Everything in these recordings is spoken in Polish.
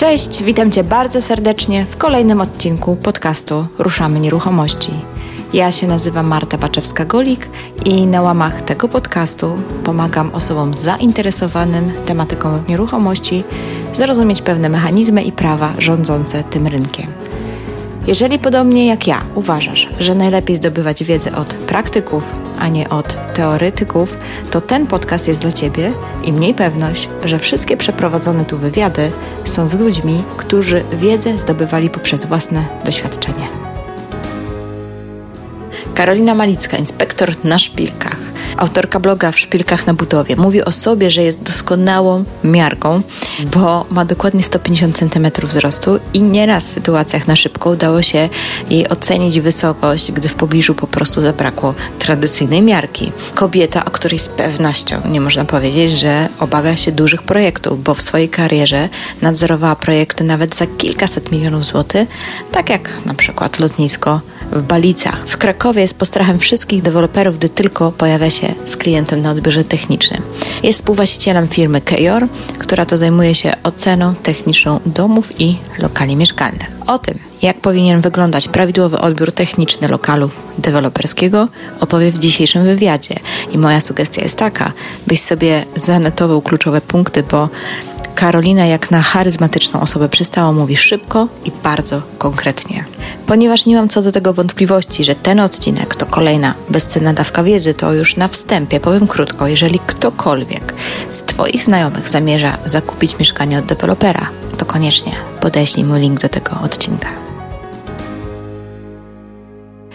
Cześć, witam Cię bardzo serdecznie w kolejnym odcinku podcastu Ruszamy Nieruchomości. Ja się nazywam Marta Paczewska-Golik i na łamach tego podcastu pomagam osobom zainteresowanym tematyką nieruchomości zrozumieć pewne mechanizmy i prawa rządzące tym rynkiem. Jeżeli podobnie jak ja uważasz, że najlepiej zdobywać wiedzę od praktyków, a nie od teoretyków, to ten podcast jest dla Ciebie i miej pewność, że wszystkie przeprowadzone tu wywiady są z ludźmi, którzy wiedzę zdobywali poprzez własne doświadczenie. Karolina Malicka, inspektor na szpilkach, autorka bloga w Szpilkach na Budowie, mówi o sobie, że jest doskonałą miarką, bo ma dokładnie 150 cm wzrostu i nieraz w sytuacjach na szybko udało się jej ocenić wysokość, gdy w pobliżu po prostu zabrakło tradycyjnej miarki. Kobieta, o której z pewnością nie można powiedzieć, że obawia się dużych projektów, bo w swojej karierze nadzorowała projekty nawet za kilkaset milionów złotych, tak jak na przykład lotnisko w Balicach. W Krakowie jest postrachem wszystkich deweloperów, gdy tylko pojawia się z klientem na odbiorze technicznym. Jest współwłaścicielem firmy Kejor, która to zajmuje się oceną techniczną domów i lokali mieszkalnych. O tym, jak powinien wyglądać prawidłowy odbiór techniczny lokalu deweloperskiego, opowie w dzisiejszym wywiadzie. I moja sugestia jest taka, byś sobie zanotował kluczowe punkty, bo Karolina, jak na charyzmatyczną osobę przystało, mówi szybko i bardzo konkretnie. Ponieważ nie mam co do tego wątpliwości, że ten odcinek to kolejna bezcenna dawka wiedzy, to już na wstępie powiem krótko, jeżeli ktokolwiek z Twoich znajomych zamierza zakupić mieszkanie od dewelopera, to koniecznie podeślij mu link do tego odcinka.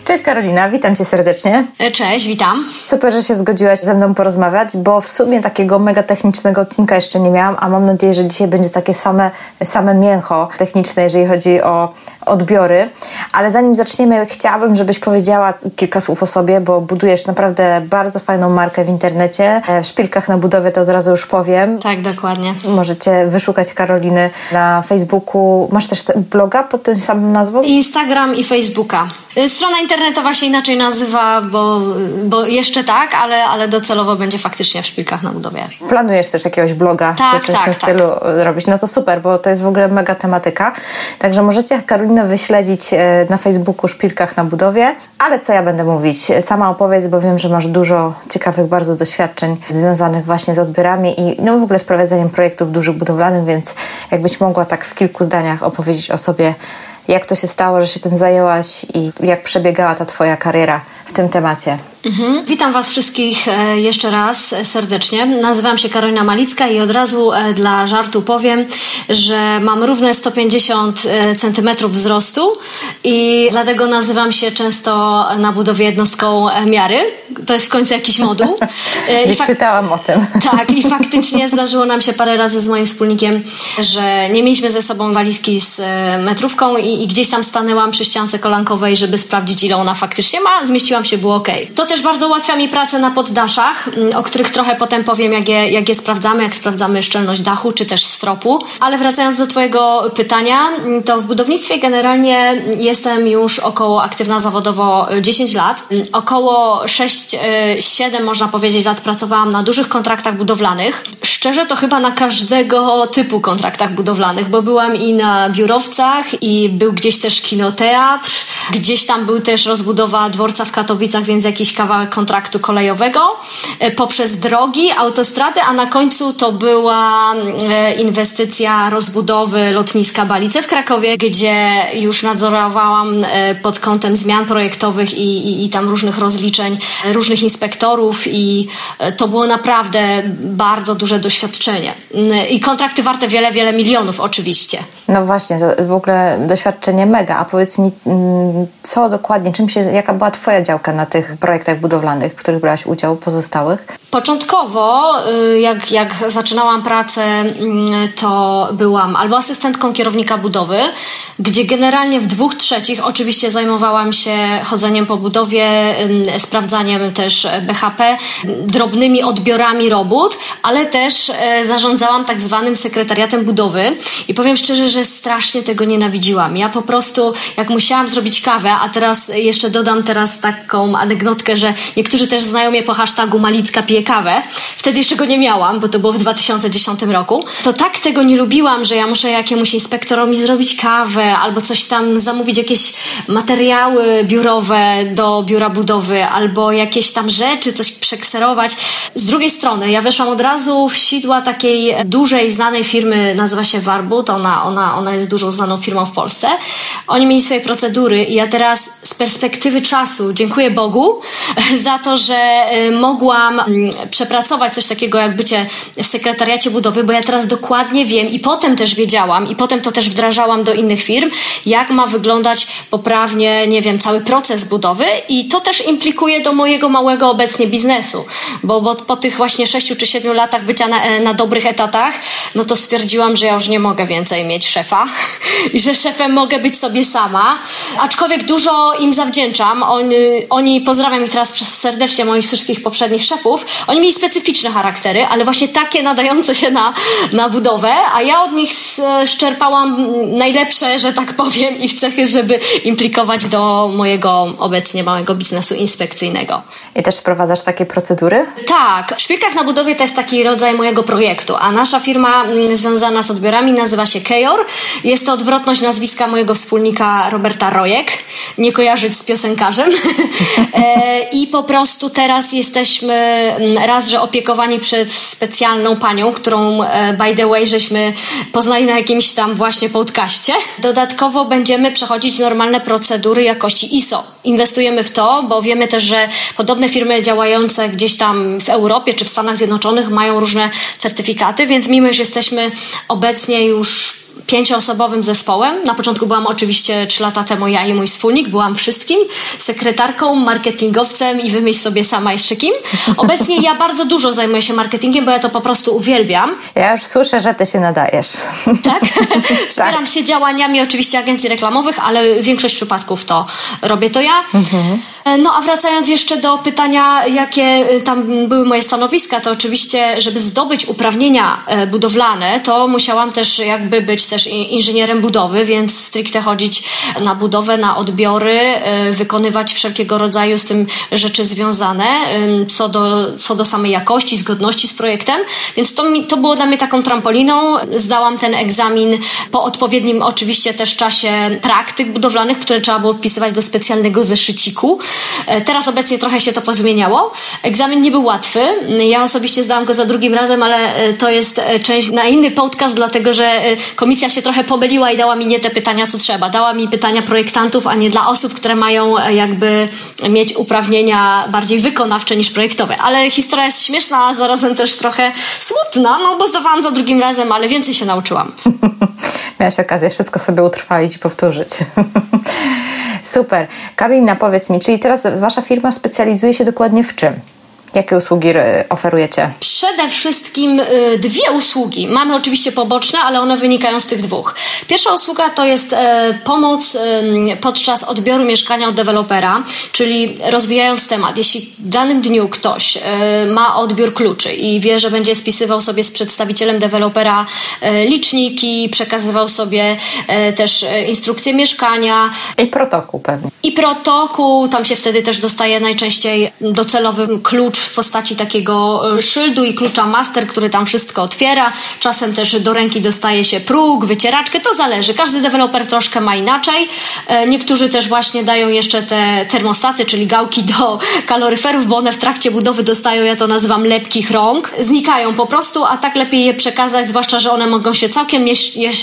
Cześć Karolina, witam Cię serdecznie. Cześć, witam. Super, że się zgodziłaś ze mną porozmawiać, bo w sumie takiego mega technicznego odcinka jeszcze nie miałam, a mam nadzieję, że dzisiaj będzie takie same mięcho techniczne, jeżeli chodzi o odbiory. Ale zanim zaczniemy, chciałabym, żebyś powiedziała kilka słów o sobie, bo budujesz naprawdę bardzo fajną markę w internecie. W Szpilkach na Budowie to od razu już powiem. Tak, dokładnie. Możecie wyszukać Karoliny na Facebooku. Masz też bloga pod tym samym nazwą? Instagram i Facebooka. Strona internetowa się inaczej nazywa, bo jeszcze tak, ale docelowo będzie faktycznie w Szpilkach na Budowie. Planujesz też jakiegoś bloga, tak, czy coś w tym stylu robić? No to super, bo to jest w ogóle mega tematyka. Także możecie Karolinę wyśledzić na Facebooku Szpilkach na Budowie. Ale co ja będę mówić? Sama opowiedz, bo wiem, że masz dużo ciekawych bardzo doświadczeń związanych właśnie z odbiorami i w ogóle z prowadzeniem projektów dużych budowlanych, więc jakbyś mogła tak w kilku zdaniach opowiedzieć o sobie, jak to się stało, że się tym zajęłaś i jak przebiegała ta Twoja kariera w tym temacie. Witam Was wszystkich jeszcze raz serdecznie. Nazywam się Karolina Malicka i od razu dla żartu powiem, że mam równe 150 cm wzrostu i dlatego nazywam się często na budowie jednostką miary. To jest w końcu jakiś moduł. Gdzieś czytałam o tym. Tak, i faktycznie zdarzyło nam się parę razy z moim wspólnikiem, że nie mieliśmy ze sobą walizki z metrówką i gdzieś tam stanęłam przy ściance kolankowej, żeby sprawdzić, ile ona faktycznie ma. Zmieściłam się, było okej. To też bardzo ułatwia mi pracę na poddaszach, o których trochę potem powiem, jak je sprawdzamy, jak sprawdzamy szczelność dachu, czy też stropu. Ale wracając do Twojego pytania, to w budownictwie generalnie jestem już około aktywna zawodowo 10 lat. Około 6-7, można powiedzieć, lat pracowałam na dużych kontraktach budowlanych. Szczerze to chyba na każdego typu kontraktach budowlanych, bo byłam i na biurowcach, i był gdzieś też kinoteatr, gdzieś tam był też rozbudowa dworca w Katowicach, więc jakiś kawałek kontraktu kolejowego, poprzez drogi, autostrady, a na końcu to była inwestycja rozbudowy lotniska Balice w Krakowie, gdzie już nadzorowałam pod kątem zmian projektowych i tam różnych rozliczeń, różnych inspektorów i to było naprawdę bardzo duże doświadczenie. I kontrakty warte wiele, wiele milionów oczywiście. No właśnie, to w ogóle doświadczenie mega. A powiedz mi, co dokładnie, jaka była Twoja działka na tych projektach budowlanych, w których brałaś udział, pozostałych? Początkowo, jak zaczynałam pracę, to byłam albo asystentką kierownika budowy, gdzie generalnie w 2/3 oczywiście zajmowałam się chodzeniem po budowie, sprawdzaniem też BHP, drobnymi odbiorami robót, ale też zarządzałam tak zwanym sekretariatem budowy i powiem szczerze, że strasznie tego nienawidziłam. Ja po prostu, jak musiałam zrobić kawę, a teraz jeszcze dodam taką anegdotkę, że niektórzy też znają mnie po hashtagu Malicka pije kawę. Wtedy jeszcze go nie miałam, bo to było w 2010 roku. To tak tego nie lubiłam, mówiłam, że ja muszę jakiemuś inspektorowi zrobić kawę albo coś tam, zamówić jakieś materiały biurowe do biura budowy albo jakieś tam rzeczy, coś przekserować. Z drugiej strony ja weszłam od razu w sidła takiej dużej, znanej firmy, nazywa się Warbud, ona jest dużą, znaną firmą w Polsce. Oni mieli swoje procedury i ja teraz z perspektywy czasu dziękuję Bogu za to, że mogłam przepracować coś takiego jak bycie w sekretariacie budowy, bo ja teraz dokładnie wiem i potem też wiedziałam i potem to też wdrażałam do innych firm, jak ma wyglądać poprawnie, nie wiem, cały proces budowy i to też implikuje do mojego małego obecnie biznesu, bo po tych właśnie 6 czy 7 latach bycia na dobrych etatach, no to stwierdziłam, że ja już nie mogę więcej mieć szefa i że szefem mogę być sobie sama, aczkolwiek dużo im zawdzięczam. Oni pozdrawiam ich teraz serdecznie, moich wszystkich poprzednich szefów, oni mieli specyficzne charaktery, ale właśnie takie nadające się na budowę, a ja od nich szczerpałam najlepsze, że tak powiem, ich cechy, żeby implikować do mojego obecnie małego biznesu inspekcyjnego. I też wprowadzasz takie procedury? Tak. W Szpilkach na Budowie to jest taki rodzaj mojego projektu, a nasza firma związana z odbiorami nazywa się Kejor. Jest to odwrotność nazwiska mojego wspólnika Roberta Rojek. Nie kojarzyć z piosenkarzem. I po prostu teraz jesteśmy raz, że opiekowani przez specjalną panią, którą by the way żeśmy poznali na jakimś tam właśnie podcaście. Dodatkowo będziemy przechodzić normalne procedury jakości ISO. Inwestujemy w to, bo wiemy też, że podobne firmy działające gdzieś tam w Europie czy w Stanach Zjednoczonych mają różne certyfikaty, więc mimo, że jesteśmy obecnie już 5-osobowym zespołem. Na początku byłam oczywiście 3 lata temu ja i mój wspólnik. Byłam wszystkim. Sekretarką, marketingowcem i wymyśl sobie sama jeszcze kim. Obecnie ja bardzo dużo zajmuję się marketingiem, bo ja to po prostu uwielbiam. Ja już słyszę, że ty się nadajesz. Tak? Wspieram się działaniami oczywiście agencji reklamowych, ale większość przypadków to robię to ja. Mhm. No a wracając jeszcze do pytania, jakie tam były moje stanowiska, to oczywiście, żeby zdobyć uprawnienia budowlane, to musiałam też jakby być też inżynierem budowy, więc stricte chodzić na budowę, na odbiory, wykonywać wszelkiego rodzaju z tym rzeczy związane, co do samej jakości, zgodności z projektem, więc to było dla mnie taką trampoliną. Zdałam ten egzamin po odpowiednim oczywiście też czasie praktyk budowlanych, które trzeba było wpisywać do specjalnego zeszyciku. Teraz obecnie trochę się to pozmieniało. Egzamin nie był łatwy. Ja osobiście zdałam go za drugim razem, ale to jest część na inny podcast, dlatego że komisja się trochę pomyliła i dała mi nie te pytania, co trzeba. Dała mi pytania projektantów, a nie dla osób, które mają jakby mieć uprawnienia bardziej wykonawcze niż projektowe. Ale historia jest śmieszna, a zarazem też trochę smutna, no bo zdawałam za drugim razem, ale więcej się nauczyłam. Miałaś okazję wszystko sobie utrwalić i powtórzyć. Super. Karolina, powiedz mi, czyli teraz wasza firma specjalizuje się dokładnie w czym? Jakie usługi oferujecie? Przede wszystkim 2 usługi. Mamy oczywiście poboczne, ale one wynikają z tych 2. Pierwsza usługa to jest pomoc podczas odbioru mieszkania od dewelopera, czyli rozwijając temat. Jeśli w danym dniu ktoś ma odbiór kluczy i wie, że będzie spisywał sobie z przedstawicielem dewelopera liczniki, przekazywał sobie też instrukcje mieszkania. I protokół pewnie. I protokół, tam się wtedy też dostaje najczęściej docelowy klucz w postaci takiego szyldu i klucza master, który tam wszystko otwiera. Czasem też do ręki dostaje się próg, wycieraczkę, to zależy. Każdy deweloper troszkę ma inaczej. Niektórzy też właśnie dają jeszcze te termostaty, czyli gałki do kaloryferów, bo one w trakcie budowy dostają, ja to nazywam lepkich rąk. Znikają po prostu, a tak lepiej je przekazać, zwłaszcza, że one mogą się całkiem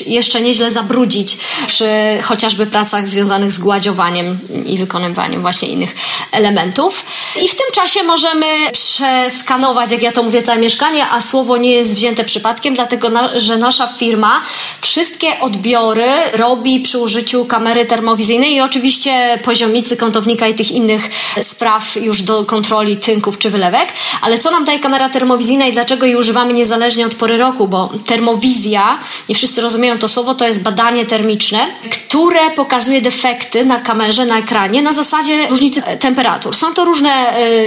jeszcze nieźle zabrudzić przy chociażby pracach związanych z gładziowaniem i wykonywaniem właśnie innych elementów. I w tym czasie możemy przeskanować, jak ja to mówię, całe mieszkanie, a słowo nie jest wzięte przypadkiem, dlatego, że nasza firma wszystkie odbiory robi przy użyciu kamery termowizyjnej i oczywiście poziomicy, kątownika i tych innych spraw już do kontroli tynków czy wylewek, ale co nam daje kamera termowizyjna i dlaczego jej używamy niezależnie od pory roku, bo termowizja, nie wszyscy rozumieją to słowo, to jest badanie termiczne, które pokazuje defekty na kamerze, na ekranie, na zasadzie różnicy temperatur. Są to różne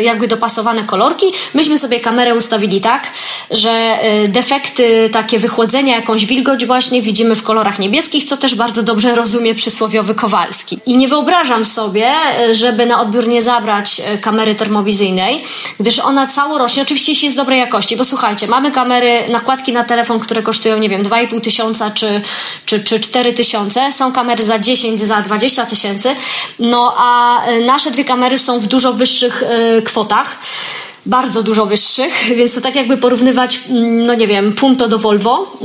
jakby dopasowane kolorki. Myśmy sobie kamerę ustawili tak, że defekty, takie wychłodzenia, jakąś wilgoć właśnie widzimy w kolorach niebieskich, co też bardzo dobrze rozumie przysłowiowy Kowalski. I nie wyobrażam sobie, żeby na odbiór nie zabrać kamery termowizyjnej, gdyż ona całorocznie, oczywiście jeśli jest dobrej jakości, bo słuchajcie, mamy kamery, nakładki na telefon, które kosztują, nie wiem, 2,5 tysiąca czy 4 tysiące, są kamery za 10, za 20 tysięcy, no a nasze dwie kamery są w dużo wyższych kwotach, bardzo dużo wyższych, więc to tak jakby porównywać, no nie wiem, Punto do Volvo,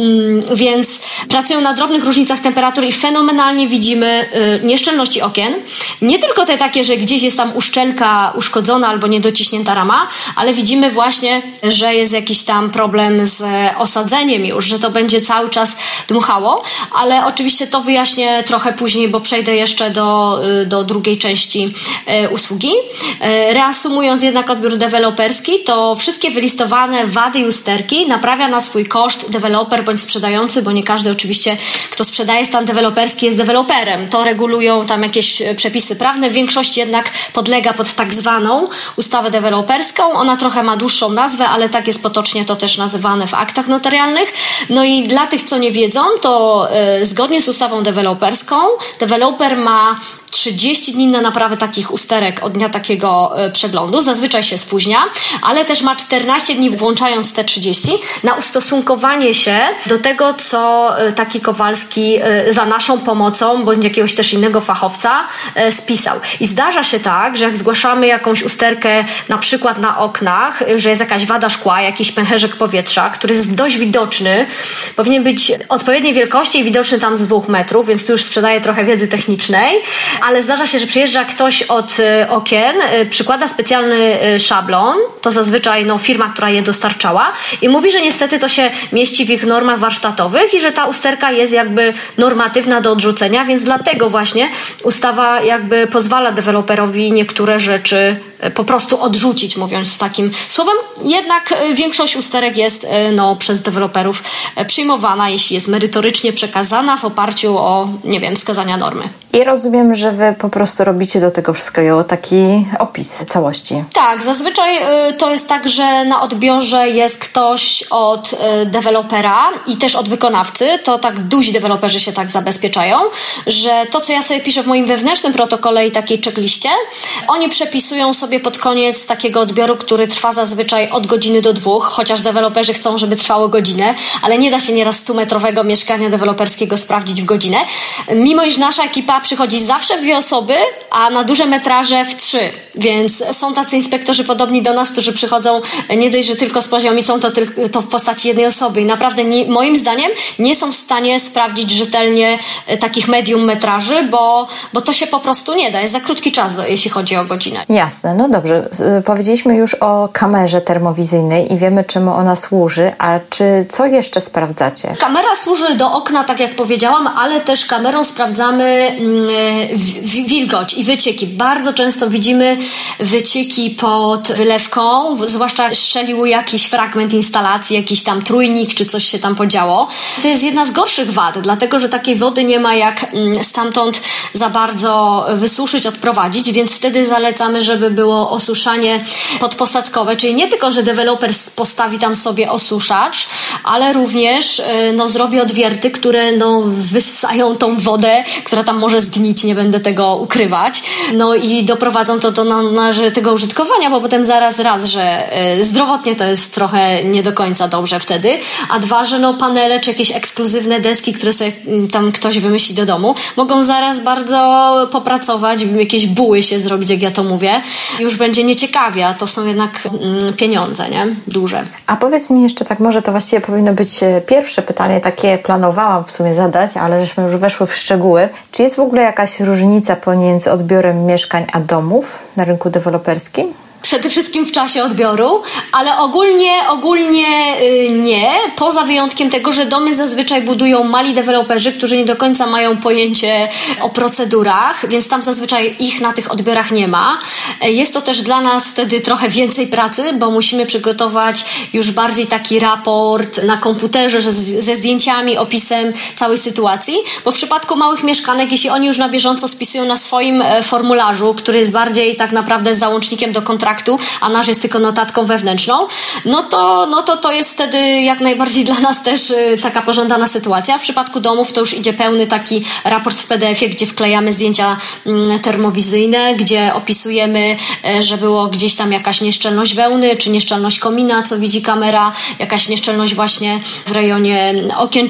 więc pracują na drobnych różnicach temperatur i fenomenalnie widzimy nieszczelności okien. Nie tylko te takie, że gdzieś jest tam uszczelka uszkodzona albo niedociśnięta rama, ale widzimy właśnie, że jest jakiś tam problem z osadzeniem już, że to będzie cały czas dmuchało, ale oczywiście to wyjaśnię trochę później, bo przejdę jeszcze do drugiej części usługi. Reasumując jednak odbiór deweloperski, to wszystkie wylistowane wady i usterki naprawia na swój koszt deweloper bądź sprzedający, bo nie każdy oczywiście, kto sprzedaje stan deweloperski, jest deweloperem. To regulują tam jakieś przepisy prawne. W większości jednak podlega pod tak zwaną ustawę deweloperską. Ona trochę ma dłuższą nazwę, ale tak jest potocznie to też nazywane w aktach notarialnych. No i dla tych, co nie wiedzą, to zgodnie z ustawą deweloperską deweloper ma 30 dni na naprawę takich usterek od dnia takiego przeglądu. Zazwyczaj się spóźnia, ale też ma 14 dni, włączając te 30, na ustosunkowanie się do tego, co taki Kowalski za naszą pomocą, bądź jakiegoś też innego fachowca spisał. I zdarza się tak, że jak zgłaszamy jakąś usterkę na przykład na oknach, że jest jakaś wada szkła, jakiś pęcherzek powietrza, który jest dość widoczny, powinien być odpowiedniej wielkości i widoczny tam z 2 metrów, więc tu już sprzedaję trochę wiedzy technicznej, ale zdarza się, że przyjeżdża ktoś od okien, przykłada specjalny szablon, to zazwyczaj firma, która je dostarczała, i mówi, że niestety to się mieści w ich normach warsztatowych i że ta usterka jest jakby normatywna do odrzucenia, więc dlatego właśnie ustawa jakby pozwala deweloperowi niektóre rzeczy po prostu odrzucić, mówiąc takim słowem. Jednak większość usterek jest przez deweloperów przyjmowana, jeśli jest merytorycznie przekazana w oparciu o, nie wiem, wskazania normy. I rozumiem, że wy po prostu robicie do tego wszystkiego taki opis całości. Tak, zazwyczaj to jest tak, że na odbiorze jest ktoś od dewelopera i też od wykonawcy. To tak duzi deweloperzy się tak zabezpieczają, że to, co ja sobie piszę w moim wewnętrznym protokole i takiej checkliście, oni przepisują sobie pod koniec takiego odbioru, który trwa zazwyczaj od godziny do 2, chociaż deweloperzy chcą, żeby trwało godzinę, ale nie da się nieraz 100-metrowego mieszkania deweloperskiego sprawdzić w godzinę. Mimo iż nasza ekipa przychodzi zawsze w 2 osoby, a na duże metraże w 3, więc są tacy inspektorzy podobni do nas, którzy przychodzą nie dość, że tylko z poziomicą, to w postaci jednej osoby i naprawdę moim zdaniem nie są w stanie sprawdzić rzetelnie takich medium metraży, bo to się po prostu nie da. Jest za krótki czas, jeśli chodzi o godzinę. Jasne, no dobrze. Powiedzieliśmy już o kamerze termowizyjnej i wiemy, czemu ona służy, a co jeszcze sprawdzacie? Kamera służy do okna, tak jak powiedziałam, ale też kamerą sprawdzamy wilgoć i wycieki. Bardzo często widzimy wycieki pod wylewką, zwłaszcza strzelił jakiś fragment instalacji, jakiś tam trójnik, czy coś się tam podziało. To jest jedna z gorszych wad, dlatego, że takiej wody nie ma jak stamtąd za bardzo wysuszyć, odprowadzić, więc wtedy zalecamy, żeby było osuszanie podposadzkowe, czyli nie tylko, że deweloper postawi tam sobie osuszacz, ale również zrobi odwierty, które wyssają tą wodę, która tam może zgnić, nie będę tego ukrywać, i doprowadzą to do tego użytkowania, bo potem zaraz, że zdrowotnie to jest trochę nie do końca dobrze wtedy, a dwa, że panele czy jakieś ekskluzywne deski, które sobie tam ktoś wymyśli do domu, mogą zaraz bardzo popracować, jakieś buły się zrobić, jak ja to mówię. Już będzie nieciekawie, a to są jednak pieniądze, nie? Duże. A powiedz mi jeszcze tak, może to właściwie powinno być pierwsze pytanie, takie planowałam w sumie zadać, ale żeśmy już weszły w szczegóły. Czy jest w ogóle jakaś różnica pomiędzy odbiorem mieszkań a domów na rynku deweloperskim? Przede wszystkim w czasie odbioru, ale ogólnie nie, poza wyjątkiem tego, że domy zazwyczaj budują mali deweloperzy, którzy nie do końca mają pojęcie o procedurach, więc tam zazwyczaj ich na tych odbiorach nie ma. Jest to też dla nas wtedy trochę więcej pracy, bo musimy przygotować już bardziej taki raport na komputerze ze zdjęciami, opisem całej sytuacji, bo w przypadku małych mieszkanek, jeśli oni już na bieżąco spisują na swoim formularzu, który jest bardziej tak naprawdę załącznikiem do kontraktu, kontraktu, a nasz jest tylko notatką wewnętrzną, no to to jest wtedy jak najbardziej dla nas też taka pożądana sytuacja. W przypadku domów to już idzie pełny taki raport w PDF-ie, gdzie wklejamy zdjęcia termowizyjne, gdzie opisujemy, że było gdzieś tam jakaś nieszczelność wełny, czy nieszczelność komina, co widzi kamera, jakaś nieszczelność właśnie w rejonie okien,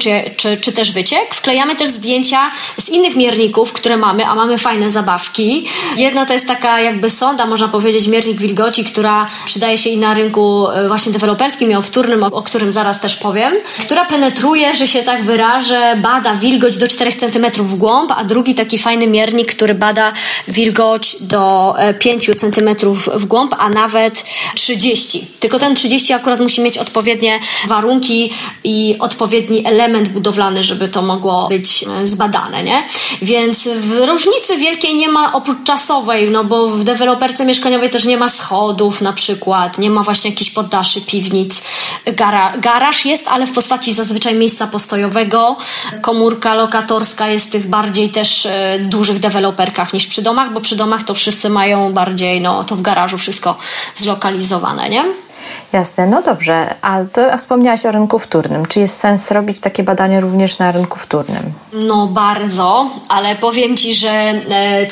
czy też wyciek. Wklejamy też zdjęcia z innych mierników, które mamy, a mamy fajne zabawki. Jedna to jest taka jakby sonda, można powiedzieć, miernik wilgoci, która przydaje się i na rynku właśnie deweloperskim i wtórnym, o którym zaraz też powiem, która penetruje, że się tak wyrażę, bada wilgoć do 4 cm w głąb, a drugi taki fajny miernik, który bada wilgoć do 5 cm w głąb, a nawet 30. Tylko ten 30 akurat musi mieć odpowiednie warunki i odpowiedni element budowlany, żeby to mogło być zbadane, nie? Więc różnicy wielkiej nie ma oprócz czasowej, no bo w deweloperce mieszkaniowej też nie ma schodów na przykład, nie ma właśnie jakichś poddaszy, piwnic. Garaż jest, ale w postaci zazwyczaj miejsca postojowego. Komórka lokatorska jest w tych bardziej też dużych deweloperkach niż przy domach, bo przy domach to wszyscy mają bardziej, no to w garażu wszystko zlokalizowane, nie? Jasne, no dobrze, a wspomniałaś o rynku wtórnym. Czy jest sens robić takie badania również na rynku wtórnym? No bardzo, ale powiem Ci, że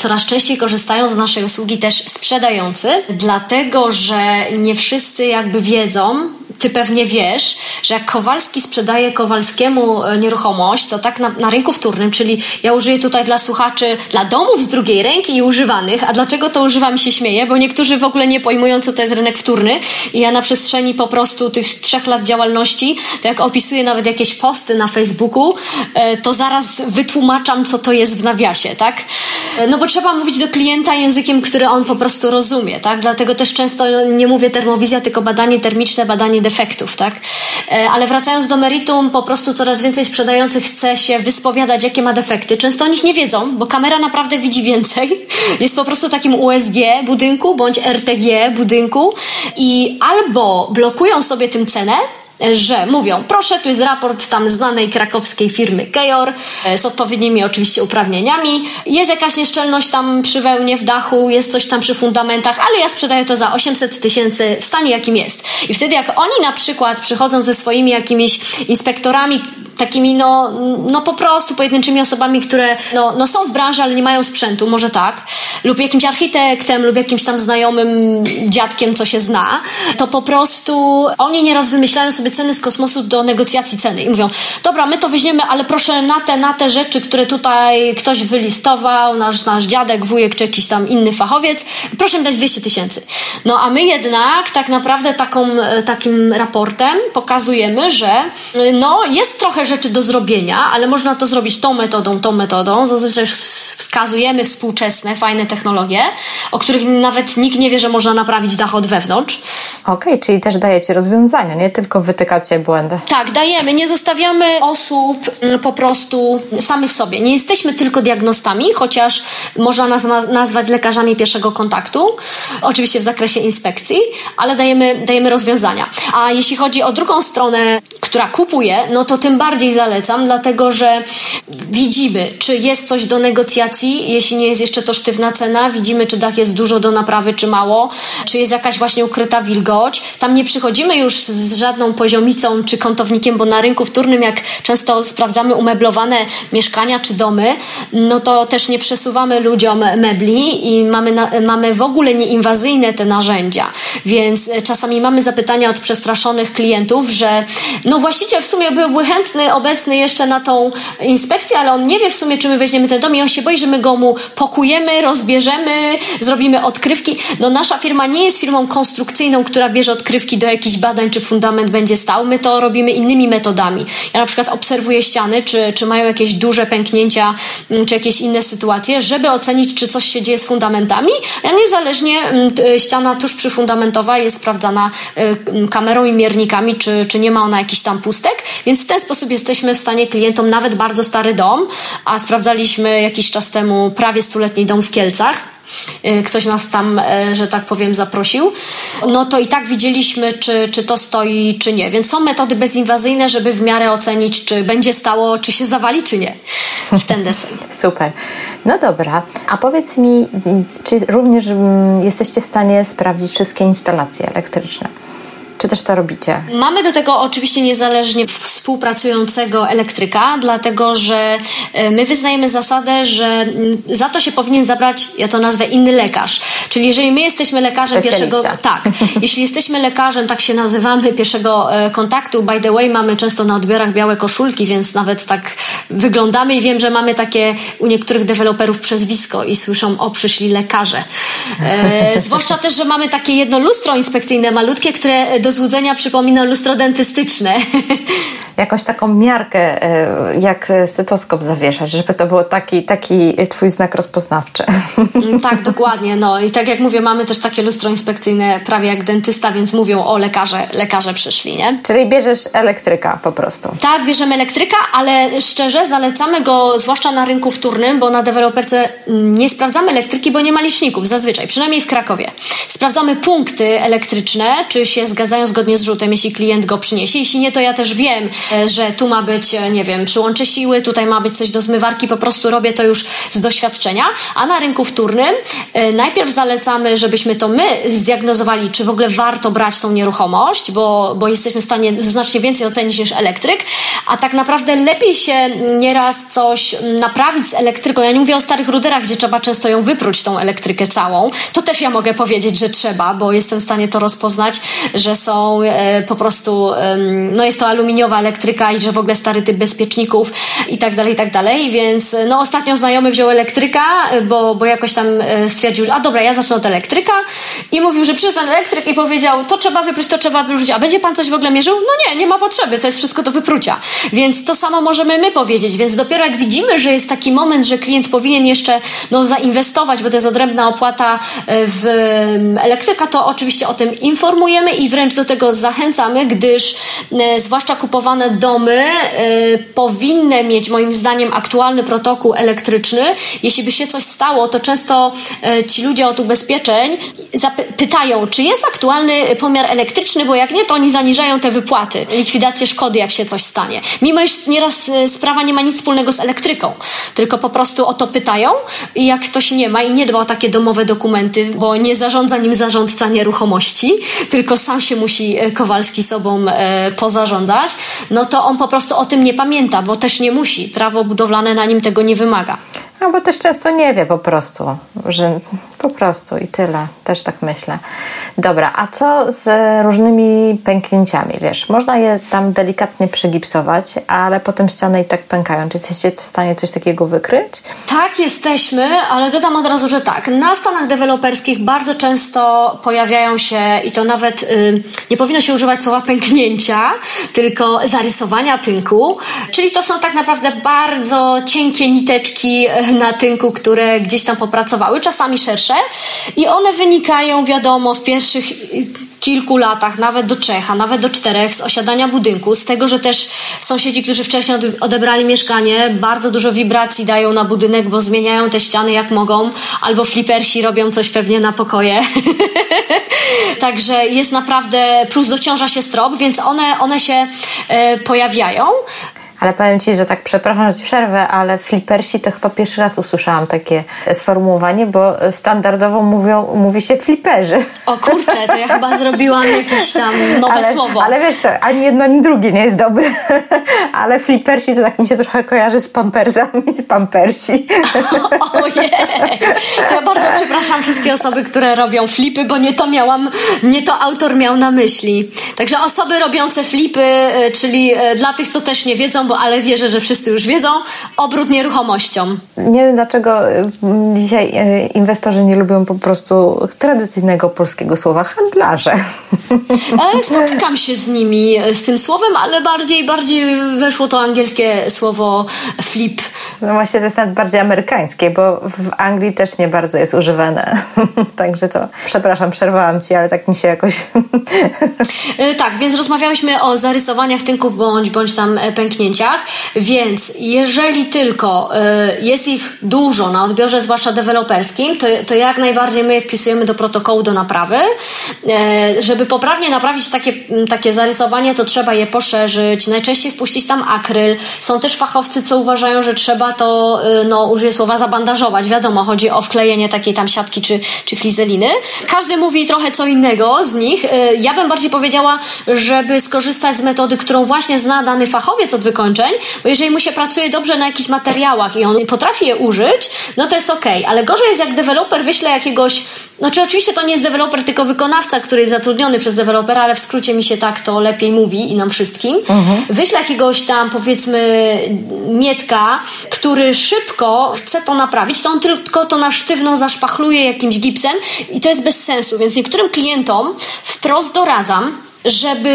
coraz częściej korzystają z naszej usługi też sprzedający, dlatego, że nie wszyscy jakby wiedzą, Ty pewnie wiesz, że jak Kowalski sprzedaje Kowalskiemu nieruchomość, to tak na rynku wtórnym, czyli ja użyję tutaj dla słuchaczy, dla domów z drugiej ręki i używanych, a dlaczego to używam, się śmieję, bo niektórzy w ogóle nie pojmują, co to jest rynek wtórny i ja na przestrzeni po prostu tych 3 lat działalności, to jak opisuję nawet jakieś posty na Facebooku, to zaraz wytłumaczam, co to jest w nawiasie, tak? No bo trzeba mówić do klienta językiem, który on po prostu rozumie, tak? Dlatego też często nie mówię termowizja, tylko badanie termiczne, badanie defektów, tak? Ale wracając do meritum, po prostu coraz więcej sprzedających chce się wyspowiadać, jakie ma defekty. Często o nich nie wiedzą, bo kamera naprawdę widzi więcej. Jest po prostu takim USG budynku, bądź RTG budynku i albo blokują sobie tym cenę, że mówią, proszę, tu jest raport tam znanej krakowskiej firmy Kejor z odpowiednimi oczywiście uprawnieniami, jest jakaś nieszczelność tam przy wełnie w dachu, jest coś tam przy fundamentach, ale ja sprzedaję to za 800 000 w stanie jakim jest. I wtedy jak oni na przykład przychodzą ze swoimi jakimiś inspektorami, takimi no po prostu pojedynczymi osobami, które no są w branży, ale nie mają sprzętu, może tak, lub jakimś architektem, lub jakimś tam znajomym dziadkiem, co się zna, to po prostu oni nieraz wymyślają sobie ceny z kosmosu do negocjacji ceny i mówią, dobra, my to weźmiemy, ale proszę na te rzeczy, które tutaj ktoś wylistował, nasz dziadek, wujek, czy jakiś tam inny fachowiec, proszę mi dać 200 000. No a my jednak tak naprawdę takim raportem pokazujemy, że jest trochę rzeczy do zrobienia, ale można to zrobić tą metodą. Zazwyczaj wskazujemy współczesne, fajne technologie, o których nawet nikt nie wie, że można naprawić dach od wewnątrz. Okej, czyli też dajecie rozwiązania, nie tylko wytykacie błędy. Tak, dajemy, nie zostawiamy osób po prostu samych sobie. Nie jesteśmy tylko diagnostami, chociaż można nas nazwać lekarzami pierwszego kontaktu, oczywiście w zakresie inspekcji, ale dajemy rozwiązania. A jeśli chodzi o drugą stronę, która kupuje, no to tym bardziej zalecam, dlatego że widzimy, czy jest coś do negocjacji, jeśli nie jest jeszcze to sztywna cena, widzimy, czy dach jest dużo do naprawy, czy mało, czy jest jakaś właśnie ukryta wilgoć. Tam nie przychodzimy już z żadną poziomicą czy kątownikiem, bo na rynku wtórnym, jak często sprawdzamy umeblowane mieszkania czy domy, no to też nie przesuwamy ludziom mebli i mamy w ogóle nieinwazyjne te narzędzia, więc czasami mamy zapytania od przestraszonych klientów, że właściciel w sumie byłby chętny, obecny jeszcze na tą inspekcję, ale on nie wie w sumie, czy my weźmiemy ten dom i on się boi, że my go mu pokujemy, rozbierzemy, zrobimy odkrywki. Nasza firma nie jest firmą konstrukcyjną, która bierze odkrywki do jakichś badań, czy fundament będzie stał. My to robimy innymi metodami. Ja na przykład obserwuję ściany, czy mają jakieś duże pęknięcia, czy jakieś inne sytuacje, żeby ocenić, czy coś się dzieje z fundamentami, a niezależnie ściana tuż przyfundamentowa jest sprawdzana kamerą i miernikami, czy nie ma ona jakichś tam pustek, więc w ten sposób jesteśmy w stanie klientom nawet bardzo stary dom, a sprawdzaliśmy jakiś czas temu prawie 100-letni dom w Kielcach. Ktoś nas tam, że tak powiem, zaprosił, no to i tak widzieliśmy, czy to stoi, czy nie. Więc są metody bezinwazyjne, żeby w miarę ocenić, czy będzie stało, czy się zawali, czy nie. w ten deseń. Super. No dobra. A powiedz mi, czy również jesteście w stanie sprawdzić wszystkie instalacje elektryczne? Czy też to robicie? Mamy do tego oczywiście niezależnie współpracującego elektryka, dlatego że my wyznajemy zasadę, że za to się powinien zabrać, ja to nazwę, inny lekarz. Czyli jeżeli my jesteśmy lekarzem pierwszego... Tak. Jeśli jesteśmy lekarzem, tak się nazywamy, pierwszego kontaktu. By the way, mamy często na odbiorach białe koszulki, więc nawet tak wyglądamy i wiem, że mamy takie u niektórych deweloperów przezwisko i słyszą, o, przyszli lekarze. Zwłaszcza też, że mamy takie jedno lustro inspekcyjne, malutkie, które do złudzenia przypomina lustro dentystyczne. Jakąś taką miarkę, jak stetoskop zawieszać, żeby to był taki twój znak rozpoznawczy. Tak, dokładnie. No i tak jak mówię, mamy też takie lustro inspekcyjne prawie jak dentysta, więc mówią, o, lekarze przyszli, nie? Czyli bierzesz elektryka po prostu. Tak, bierzemy elektryka, ale szczerze zalecamy go, zwłaszcza na rynku wtórnym, bo na deweloperce nie sprawdzamy elektryki, bo nie ma liczników zazwyczaj, przynajmniej w Krakowie. Sprawdzamy punkty elektryczne, czy się zgadzają zgodnie z rzutem, jeśli klient go przyniesie. Jeśli nie, to ja też wiem, że tu ma być, nie wiem, przyłącze siły, tutaj ma być coś do zmywarki, po prostu robię to już z doświadczenia. A na rynku wtórnym najpierw zalecamy, żebyśmy to my zdiagnozowali, czy w ogóle warto brać tą nieruchomość, bo jesteśmy w stanie znacznie więcej ocenić niż elektryk, a tak naprawdę lepiej się nieraz coś naprawić z elektryką. Ja nie mówię o starych ruderach, gdzie trzeba często ją wypróć, tą elektrykę całą. To też ja mogę powiedzieć, że trzeba, bo jestem w stanie to rozpoznać, że są po prostu, no jest to aluminiowa elektryka i że w ogóle stary typ bezpieczników i tak dalej, więc no ostatnio znajomy wziął elektryka, bo jakoś tam stwierdził, że a dobra, ja zacznę od elektryka i mówił, że przyszedł ten elektryk i powiedział, to trzeba wypróć, a będzie pan coś w ogóle mierzył? No nie ma potrzeby, to jest wszystko do wyprucia, więc to samo możemy my powiedzieć, więc dopiero jak widzimy, że jest taki moment, że klient powinien jeszcze zainwestować, bo to jest odrębna opłata w elektryka, to oczywiście o tym informujemy i wręcz do tego zachęcamy, gdyż zwłaszcza kupowane domy powinny mieć moim zdaniem aktualny protokół elektryczny. Jeśli by się coś stało, to często ci ludzie od ubezpieczeń pytają, czy jest aktualny pomiar elektryczny, bo jak nie, to oni zaniżają te wypłaty, likwidację szkody, jak się coś stanie. Mimo iż nieraz sprawa nie ma nic wspólnego z elektryką, tylko po prostu o to pytają i jak ktoś nie ma i nie dba o takie domowe dokumenty, bo nie zarządza nim zarządca nieruchomości, tylko sam się musi Kowalski sobą pozarządzać, no to on po prostu o tym nie pamięta, bo też nie musi. Prawo budowlane na nim tego nie wymaga. No bo też często nie wie po prostu, że po prostu i tyle. Też tak myślę. Dobra, a co z różnymi pęknięciami? Wiesz, można je tam delikatnie przygipsować, ale potem ściany i tak pękają. Czy jesteście w stanie coś takiego wykryć? Tak, jesteśmy, ale dodam od razu, że tak. Na stanach deweloperskich bardzo często pojawiają się, i to nawet nie powinno się używać słowa pęknięcia, tylko zarysowania tynku. Czyli to są tak naprawdę bardzo cienkie niteczki na tynku, które gdzieś tam popracowały, czasami szersze i one wynikają, wiadomo, w pierwszych kilku latach, nawet do 3, a nawet do 4 z osiadania budynku, z tego, że też sąsiedzi, którzy wcześniej odebrali mieszkanie, bardzo dużo wibracji dają na budynek, bo zmieniają te ściany jak mogą, albo flipersi robią coś pewnie na pokoje. Także jest naprawdę, plus dociąża się strop, więc one się pojawiają. Ale powiem Ci, że tak, przepraszam, że Ci przerwę, ale flipersi to chyba pierwszy raz usłyszałam takie sformułowanie, bo standardowo mówi się fliperzy. O kurczę, to ja chyba zrobiłam jakieś tam nowe słowo. Ale wiesz co, ani jedno, ani drugie nie jest dobre. Ale flipersi to tak mi się trochę kojarzy z pampersami, z pampersi. Ojej! To ja bardzo przepraszam wszystkie osoby, które robią flipy, bo nie to autor miał na myśli. Także osoby robiące flipy, czyli dla tych, co też nie wiedzą, ale wierzę, że wszyscy już wiedzą, obrót nieruchomością. Nie wiem, dlaczego dzisiaj inwestorzy nie lubią po prostu tradycyjnego polskiego słowa handlarze. Spotykam się z nimi, z tym słowem, ale bardziej weszło to angielskie słowo flip. No właśnie, to jest nawet bardziej amerykańskie, bo w Anglii też nie bardzo jest używane. Także to, przepraszam, przerwałam Ci, ale tak mi się jakoś... Tak, więc rozmawiałyśmy o zarysowaniach tynków bądź tam pęknięć. Więc jeżeli tylko jest ich dużo na odbiorze, zwłaszcza deweloperskim, to jak najbardziej my je wpisujemy do protokołu do naprawy. Żeby poprawnie naprawić takie zarysowanie, to trzeba je poszerzyć, najczęściej wpuścić tam akryl. Są też fachowcy, co uważają, że trzeba trzeba, to no, użyję słowa zabandażować. Wiadomo, chodzi o wklejenie takiej tam siatki czy flizeliny. Każdy mówi trochę co innego z nich. Ja bym bardziej powiedziała, żeby skorzystać z metody, którą właśnie zna dany fachowiec od wykończeń, bo jeżeli mu się pracuje dobrze na jakichś materiałach i on potrafi je użyć, no to jest okej. Ale gorzej jest, jak deweloper wyśle jakiegoś, znaczy oczywiście to nie jest deweloper, tylko wykonawca, który jest zatrudniony przez dewelopera, ale w skrócie mi się tak to lepiej mówi i nam wszystkim. Wyśle jakiegoś tam, powiedzmy, Mietka, który szybko chce to naprawić, to on tylko to na sztywno zaszpachluje jakimś gipsem i to jest bez sensu, więc niektórym klientom wprost doradzam, żeby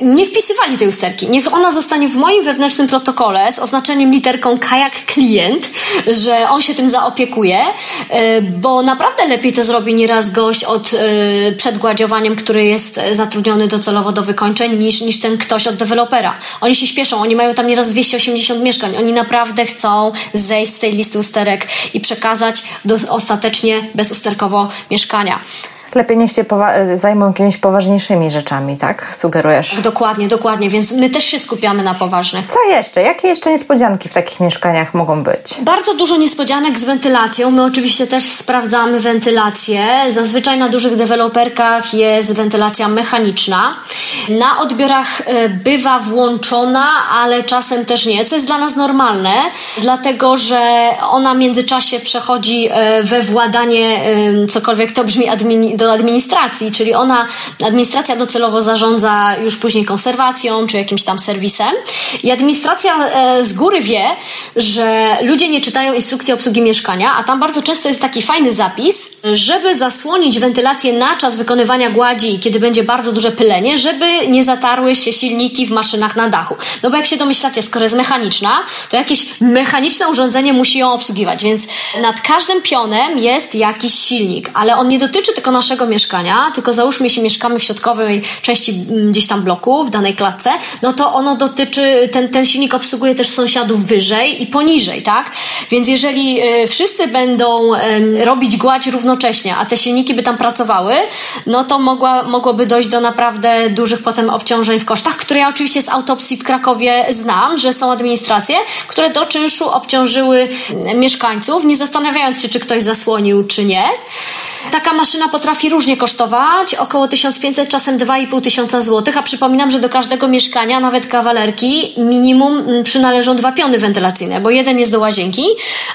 nie wpisywali tej usterki. Niech ona zostanie w moim wewnętrznym protokole z oznaczeniem literką kajak klient, że on się tym zaopiekuje, bo naprawdę lepiej to zrobi nieraz gość od przed gładziowaniem, który jest zatrudniony docelowo do wykończeń, niż ten ktoś od dewelopera. Oni się śpieszą, oni mają tam nieraz 280 mieszkań, oni naprawdę chcą zejść z tej listy usterek i przekazać ostatecznie bezusterkowo mieszkania. Lepiej niech się zajmą jakimiś poważniejszymi rzeczami, tak? Sugerujesz? Dokładnie, więc my też się skupiamy na poważnych. Co jeszcze? Jakie jeszcze niespodzianki w takich mieszkaniach mogą być? Bardzo dużo niespodzianek z wentylacją. My oczywiście też sprawdzamy wentylację. Zazwyczaj na dużych deweloperkach jest wentylacja mechaniczna. Na odbiorach bywa włączona, ale czasem też nie, co jest dla nas normalne, dlatego, że ona w międzyczasie przechodzi we władanie, cokolwiek to brzmi, do administracji, czyli administracja docelowo zarządza już później konserwacją, czy jakimś tam serwisem i administracja z góry wie, że ludzie nie czytają instrukcji obsługi mieszkania, a tam bardzo często jest taki fajny zapis, żeby zasłonić wentylację na czas wykonywania gładzi, kiedy będzie bardzo duże pylenie, żeby nie zatarły się silniki w maszynach na dachu. No bo jak się domyślacie, skoro jest mechaniczna, to jakieś mechaniczne urządzenie musi ją obsługiwać, więc nad każdym pionem jest jakiś silnik, ale on nie dotyczy tylko naszego mieszkania, tylko załóżmy, jeśli mieszkamy w środkowej części gdzieś tam bloku, w danej klatce, no to ono dotyczy, ten silnik obsługuje też sąsiadów wyżej i poniżej, tak? Więc jeżeli wszyscy będą robić gładź równocześnie, a te silniki by tam pracowały, no to mogłoby dojść do naprawdę dużych potem obciążeń w kosztach, które ja oczywiście z autopsji w Krakowie znam, że są administracje, które do czynszu obciążyły mieszkańców, nie zastanawiając się, czy ktoś zasłonił, czy nie. Taka maszyna potrafi różnie kosztować, około 1500, czasem 2500 zł, a przypominam, że do każdego mieszkania, nawet kawalerki, minimum przynależą 2 piony wentylacyjne, bo jeden jest do łazienki,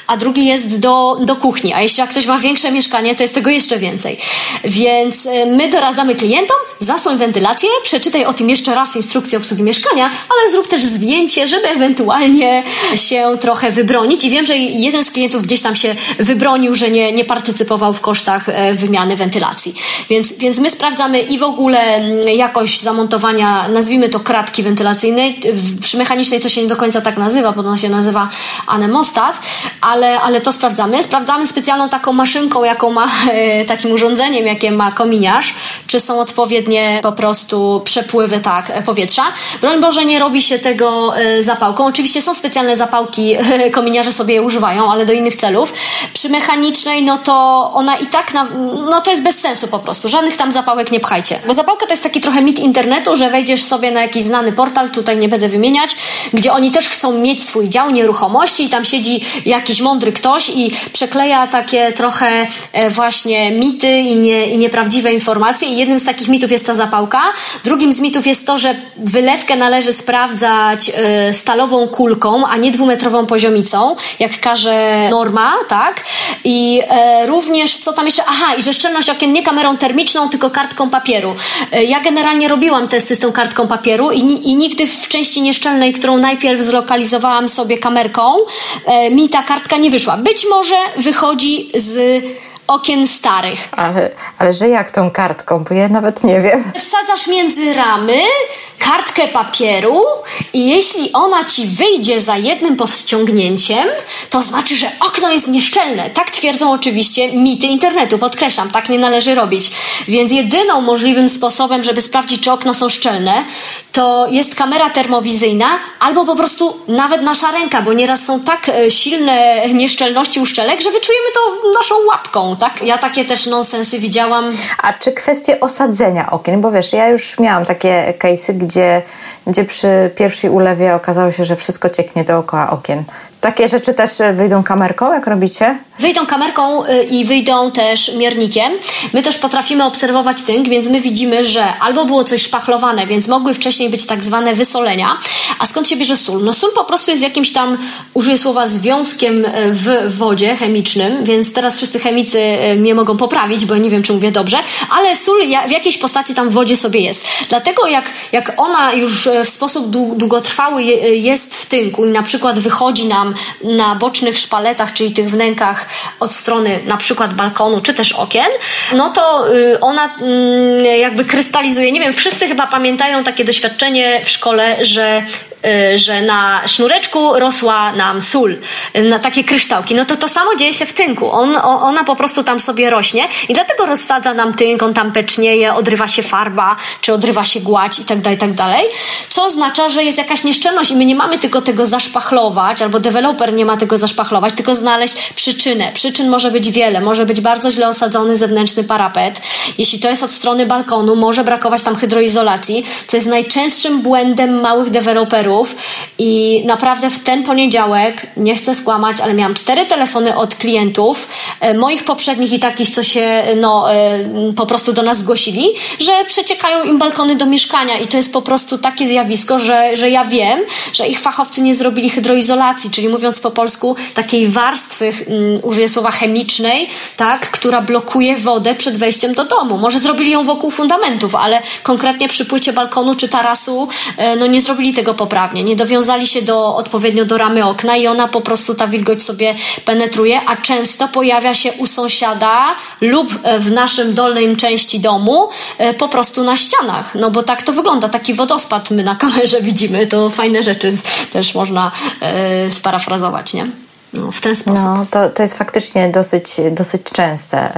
a drugi jest do kuchni, a jeśli jak ktoś ma większe mieszkanie, to jest tego jeszcze więcej. Więc my doradzamy klientom, zasłoń wentylację, przeczytaj o tym jeszcze raz w instrukcji obsługi mieszkania, ale zrób też zdjęcie, żeby ewentualnie się trochę wybronić i wiem, że jeden z klientów gdzieś tam się wybronił, że nie partycypował w kosztach wymiany wentylacji. Więc my sprawdzamy i w ogóle jakość zamontowania, nazwijmy to kratki wentylacyjnej. Przy mechanicznej to się nie do końca tak nazywa, bo ona się nazywa anemostat, ale to sprawdzamy. Sprawdzamy specjalną taką maszynką, jaką ma, takim urządzeniem, jakie ma kominiarz, czy są odpowiednie po prostu przepływy powietrza. Broń Boże, nie robi się tego zapałką. Oczywiście są specjalne zapałki, kominiarze sobie je używają, ale do innych celów. Przy mechanicznej, no to ona i tak no to jest bez sensu po prostu. Żadnych tam zapałek nie pchajcie. Bo zapałka to jest taki trochę mit internetu, że wejdziesz sobie na jakiś znany portal, tutaj nie będę wymieniać, gdzie oni też chcą mieć swój dział nieruchomości i tam siedzi jakiś mądry ktoś i przekleja takie trochę właśnie mity i nieprawdziwe informacje. I jednym z takich mitów jest ta zapałka. Drugim z mitów jest to, że wylewkę należy sprawdzać stalową kulką, a nie 2-metrową poziomicą, jak każe norma, tak? I również, co tam jeszcze? Aha, i że szczelność okien nie kamerą termiczną, tylko kartką papieru. Ja generalnie robiłam testy z tą kartką papieru i nigdy w części nieszczelnej, którą najpierw zlokalizowałam sobie kamerką, mi ta kartka nie wyszła. Być może wychodzi z okien starych. Ale że jak tą kartką? Bo ja nawet nie wiem. Wsadzasz między ramy kartkę papieru i jeśli ona ci wyjdzie za jednym podciągnięciem, to znaczy, że okno jest nieszczelne. Tak twierdzą oczywiście mity internetu. Podkreślam, tak nie należy robić. Więc jedyną możliwym sposobem, żeby sprawdzić, czy okna są szczelne, to jest kamera termowizyjna albo po prostu nawet nasza ręka, bo nieraz są tak silne nieszczelności uszczelek, że wyczujemy to naszą łapką, tak? Ja takie też nonsensy widziałam. A czy kwestie osadzenia okien? Bo wiesz, ja już miałam takie case'y, gdzie przy pierwszej ulewie okazało się, że wszystko cieknie dookoła okien. Takie rzeczy też wyjdą kamerką, jak robicie? Wyjdą kamerką i wyjdą też miernikiem. My też potrafimy obserwować tynk, więc my widzimy, że albo było coś szpachlowane, więc mogły wcześniej być tak zwane wysolenia. A skąd się bierze sól? No sól po prostu jest jakimś tam, użyję słowa, związkiem w wodzie chemicznym, więc teraz wszyscy chemicy mnie mogą poprawić, bo nie wiem, czy mówię dobrze, ale sól w jakiejś postaci tam w wodzie sobie jest. Dlatego jak ona już w sposób długotrwały jest w tynku i na przykład wychodzi nam na bocznych szpaletach, czyli tych wnękach od strony na przykład balkonu czy też okien, no to ona jakby krystalizuje. Nie wiem, wszyscy chyba pamiętają takie doświadczenie w szkole, że na sznureczku rosła nam sól, na takie kryształki. No to samo dzieje się w tynku. Ona po prostu tam sobie rośnie i dlatego rozsadza nam tynk, on tam pecznieje, odrywa się farba, czy odrywa się gładź i tak dalej, co oznacza, że jest jakaś nieszczelność i my nie mamy tylko tego zaszpachlować, albo deweloper nie ma tego zaszpachlować, tylko znaleźć przyczynę. Przyczyn może być wiele, może być bardzo źle osadzony zewnętrzny parapet. Jeśli to jest od strony balkonu, może brakować tam hydroizolacji, co jest najczęstszym błędem małych deweloperów. I naprawdę w ten poniedziałek, nie chcę skłamać, ale miałam 4 telefony od klientów, moich poprzednich i takich, co się po prostu do nas zgłosili, że przeciekają im balkony do mieszkania i to jest po prostu takie zjawisko, że ja wiem, że ich fachowcy nie zrobili hydroizolacji, czyli mówiąc po polsku, takiej warstwy, użyję słowa chemicznej, tak, która blokuje wodę przed wejściem do domu. Może zrobili ją wokół fundamentów, ale konkretnie przy płycie balkonu czy tarasu, no nie zrobili tego poprawnie. Nie dowiązali się odpowiednio do ramy okna i ona po prostu, ta wilgoć sobie penetruje, a często pojawia się u sąsiada lub w naszym dolnej części domu po prostu na ścianach, no bo tak to wygląda, taki wodospad my na kamerze widzimy, to fajne rzeczy też można sparafrazować, nie? No, w ten sposób. No, to jest faktycznie dosyć częste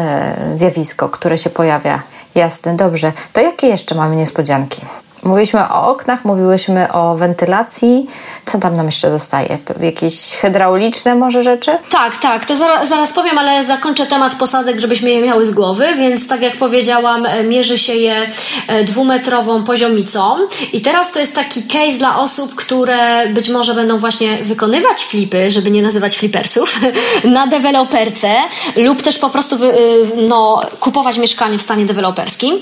zjawisko, które się pojawia. Jasne, dobrze. To jakie jeszcze mamy niespodzianki? Mówiliśmy o oknach, mówiłyśmy o wentylacji. Co tam nam jeszcze zostaje? Jakieś hydrauliczne może rzeczy? Tak. To zaraz powiem, ale zakończę temat posadzek, żebyśmy je miały z głowy. Więc tak jak powiedziałam, mierzy się je 2-metrową poziomicą. I teraz to jest taki case dla osób, które być może będą właśnie wykonywać flipy, żeby nie nazywać flipersów, na deweloperce lub też po prostu kupować mieszkanie w stanie deweloperskim,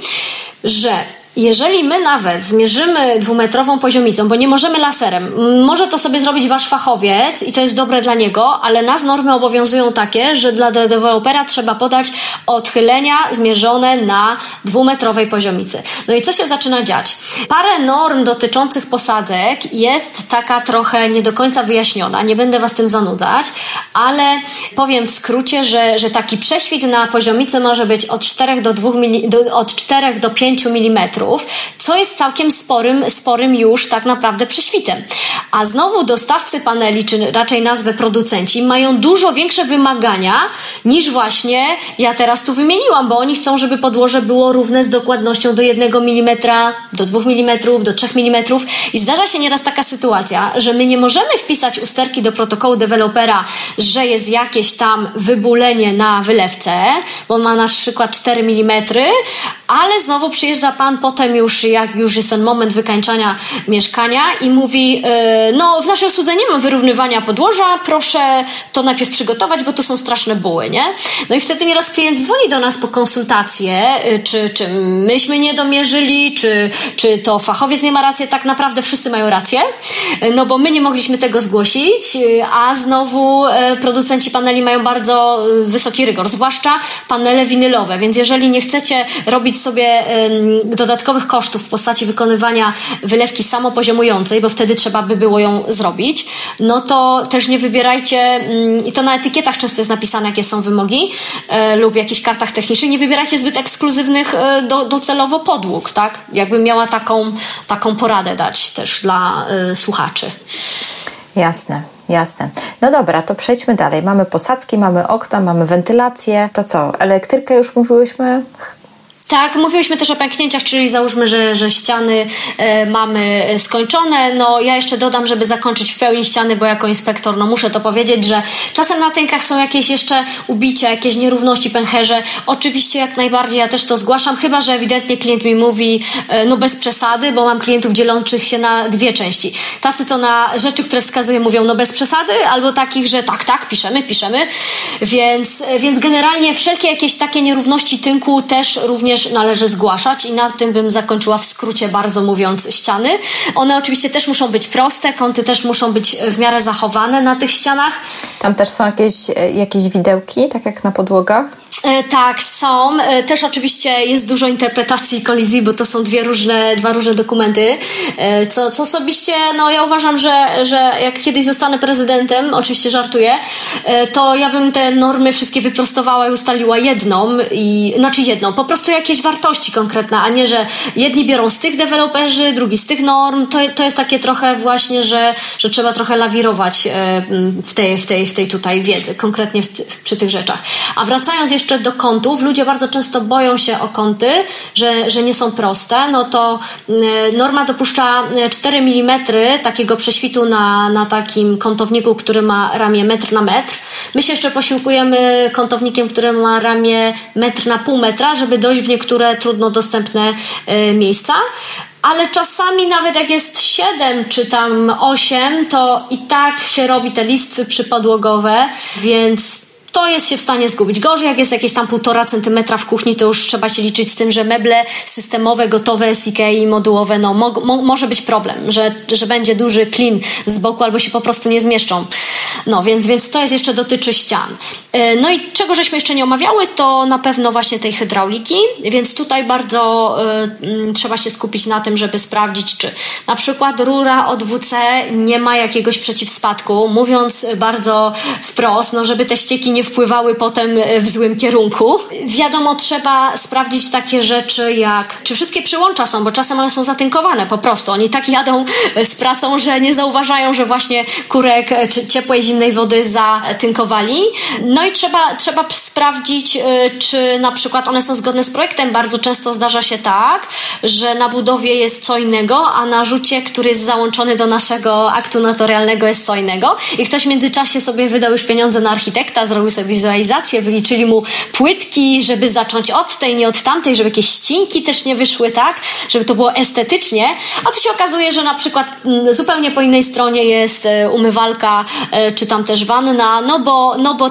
że jeżeli my nawet zmierzymy 2-metrową poziomicą, bo nie możemy laserem, może to sobie zrobić wasz fachowiec i to jest dobre dla niego, ale nas normy obowiązują takie, że dla dewelopera trzeba podać odchylenia zmierzone na 2-metrowej poziomicy. No i co się zaczyna dziać? Parę norm dotyczących posadzek jest taka trochę nie do końca wyjaśniona, nie będę was tym zanudzać, ale powiem w skrócie, że taki prześwit na poziomicy może być od 4 do 5 mm, co jest całkiem sporym już tak naprawdę prześwitem. A znowu dostawcy paneli, czy raczej nazwę producenci, mają dużo większe wymagania niż właśnie ja teraz tu wymieniłam, bo oni chcą, żeby podłoże było równe z dokładnością do 1 mm, do 2 mm, do 3 mm i zdarza się nieraz taka sytuacja, że my nie możemy wpisać usterki do protokołu dewelopera, że jest jakieś tam wybulenie na wylewce, bo ma na przykład 4 mm, ale znowu przyjeżdża pan potem już, jak już jest ten moment wykańczania mieszkania i mówi w naszej usłudze nie ma wyrównywania podłoża, proszę to najpierw przygotować, bo tu są straszne buły, nie? No i wtedy nieraz klient dzwoni do nas po konsultację, czy myśmy nie domierzyli, czy to fachowiec nie ma racji, tak naprawdę wszyscy mają rację, no bo my nie mogliśmy tego zgłosić, a znowu producenci paneli mają bardzo wysoki rygor, zwłaszcza panele winylowe, więc jeżeli nie chcecie robić sobie dodatkowych kosztów w postaci wykonywania wylewki samopoziomującej, bo wtedy trzeba by było ją zrobić, no to też nie wybierajcie, i to na etykietach często jest napisane, jakie są wymogi lub jakichś kartach technicznych, nie wybierajcie zbyt ekskluzywnych docelowo podłóg, tak? Jakbym miała taką poradę dać też dla słuchaczy. Jasne. No dobra, to przejdźmy dalej. Mamy posadzki, mamy okna, mamy wentylację. To co? Elektrykę już mówiłyśmy? Tak, mówiłyśmy też o pęknięciach, czyli załóżmy, że ściany mamy skończone. No ja jeszcze dodam, żeby zakończyć w pełni ściany, bo jako inspektor no muszę to powiedzieć, że czasem na tynkach są jakieś jeszcze ubicia, jakieś nierówności, pęcherze. Oczywiście jak najbardziej ja też to zgłaszam, chyba że ewidentnie klient mi mówi no bez przesady, bo mam klientów dzielących się na dwie części. Tacy to na rzeczy, które wskazuję, mówią no bez przesady, albo takich, że tak, piszemy. Więc generalnie wszelkie jakieś takie nierówności tynku też również należy zgłaszać i na tym bym zakończyła w skrócie, bardzo mówiąc, ściany. One oczywiście też muszą być proste, kąty też muszą być w miarę zachowane na tych ścianach. Tam też są jakieś widełki, tak jak na podłogach? Tak, są. Też oczywiście jest dużo interpretacji kolizji, bo to są dwa różne dokumenty. Co osobiście, no ja uważam, że jak kiedyś zostanę prezydentem, oczywiście żartuję, to ja bym te normy wszystkie wyprostowała i ustaliła jedną, po prostu jakieś wartości konkretne, a nie, że jedni biorą z tych deweloperzy, drugi z tych norm. To jest takie trochę właśnie, że trzeba trochę lawirować w tej tutaj wiedzy, konkretnie przy tych rzeczach. A wracając jeszcze do kątów, ludzie bardzo często boją się o kąty, że nie są proste, no to norma dopuszcza 4 mm takiego prześwitu na takim kątowniku, który ma ramię metr na metr. My się jeszcze posiłkujemy kątownikiem, który ma ramię metr na pół metra, żeby dojść w niektóre trudno dostępne miejsca. Ale czasami nawet jak jest 7 czy tam 8, to i tak się robi te listwy przypodłogowe, więc to jest się w stanie zgubić. Gorzej, jak jest jakieś tam 1,5 cm w kuchni, to już trzeba się liczyć z tym, że meble systemowe, gotowe z Ikei, modułowe, no może być problem, że będzie duży klin z boku albo się po prostu nie zmieszczą. No więc to jest jeszcze dotyczy ścian. No i czego żeśmy jeszcze nie omawiały, to na pewno właśnie tej hydrauliki, więc tutaj bardzo trzeba się skupić na tym, żeby sprawdzić, czy na przykład rura od WC nie ma jakiegoś przeciwspadku, mówiąc bardzo wprost, no żeby te ścieki nie wpływały potem w złym kierunku. Wiadomo, trzeba sprawdzić takie rzeczy jak, czy wszystkie przyłącza są, bo czasem one są zatynkowane po prostu. Oni tak jadą z pracą, że nie zauważają, że właśnie kurek czy ciepłej, zimnej wody zatynkowali. No i trzeba sprawdzić, czy na przykład one są zgodne z projektem. Bardzo często zdarza się tak, że na budowie jest co innego, a na rzucie, który jest załączony do naszego aktu notarialnego, jest co innego. I ktoś w międzyczasie sobie wydał już pieniądze na architekta, zrobił sobie wizualizację, wyliczyli mu płytki, żeby zacząć od tej, nie od tamtej, żeby jakieś ścinki też nie wyszły, tak? Żeby to było estetycznie. A tu się okazuje, że na przykład zupełnie po innej stronie jest umywalka, czy tam też wanna, no bo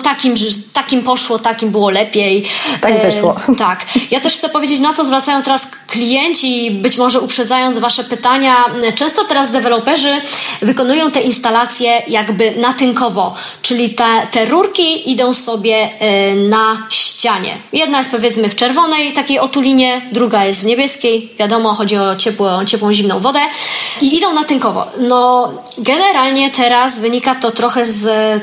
takim poszło, takim było lepiej. Tak wyszło. Tak. Ja też chcę powiedzieć, na co zwracają teraz klienci, być może uprzedzając wasze pytania. Często teraz deweloperzy wykonują te instalacje jakby natynkowo, czyli te rurki idą sobie na ścianie. Jedna jest powiedzmy w czerwonej takiej otulinie, druga jest w niebieskiej. Wiadomo, chodzi o ciepłą, zimną wodę i idą natynkowo. No generalnie teraz wynika to trochę z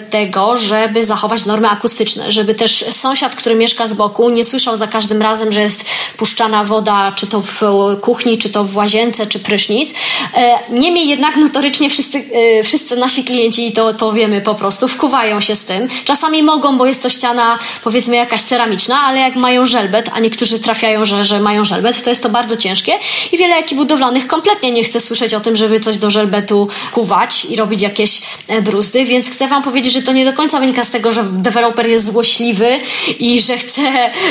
tego, żeby zachować normy akustyczne, żeby też sąsiad, który mieszka z boku, nie słyszał za każdym razem, że jest puszczana woda, czy to w kuchni, czy to w łazience, czy prysznic. Niemniej jednak notorycznie wszyscy nasi klienci, to wiemy po prostu, wkuwają się z tym. Czasami mogą, bo jest to ściana powiedzmy jakaś ceramiczna, ale jak mają żelbet, a niektórzy trafiają, że mają żelbet, to jest to bardzo ciężkie i wiele ekip budowlanych kompletnie nie chce słyszeć o tym, żeby coś do żelbetu kuwać i robić jakieś bruzdy, więc chcę wam powiedzieć, że to nie do końca wynika z tego, że deweloper jest złośliwy i że chce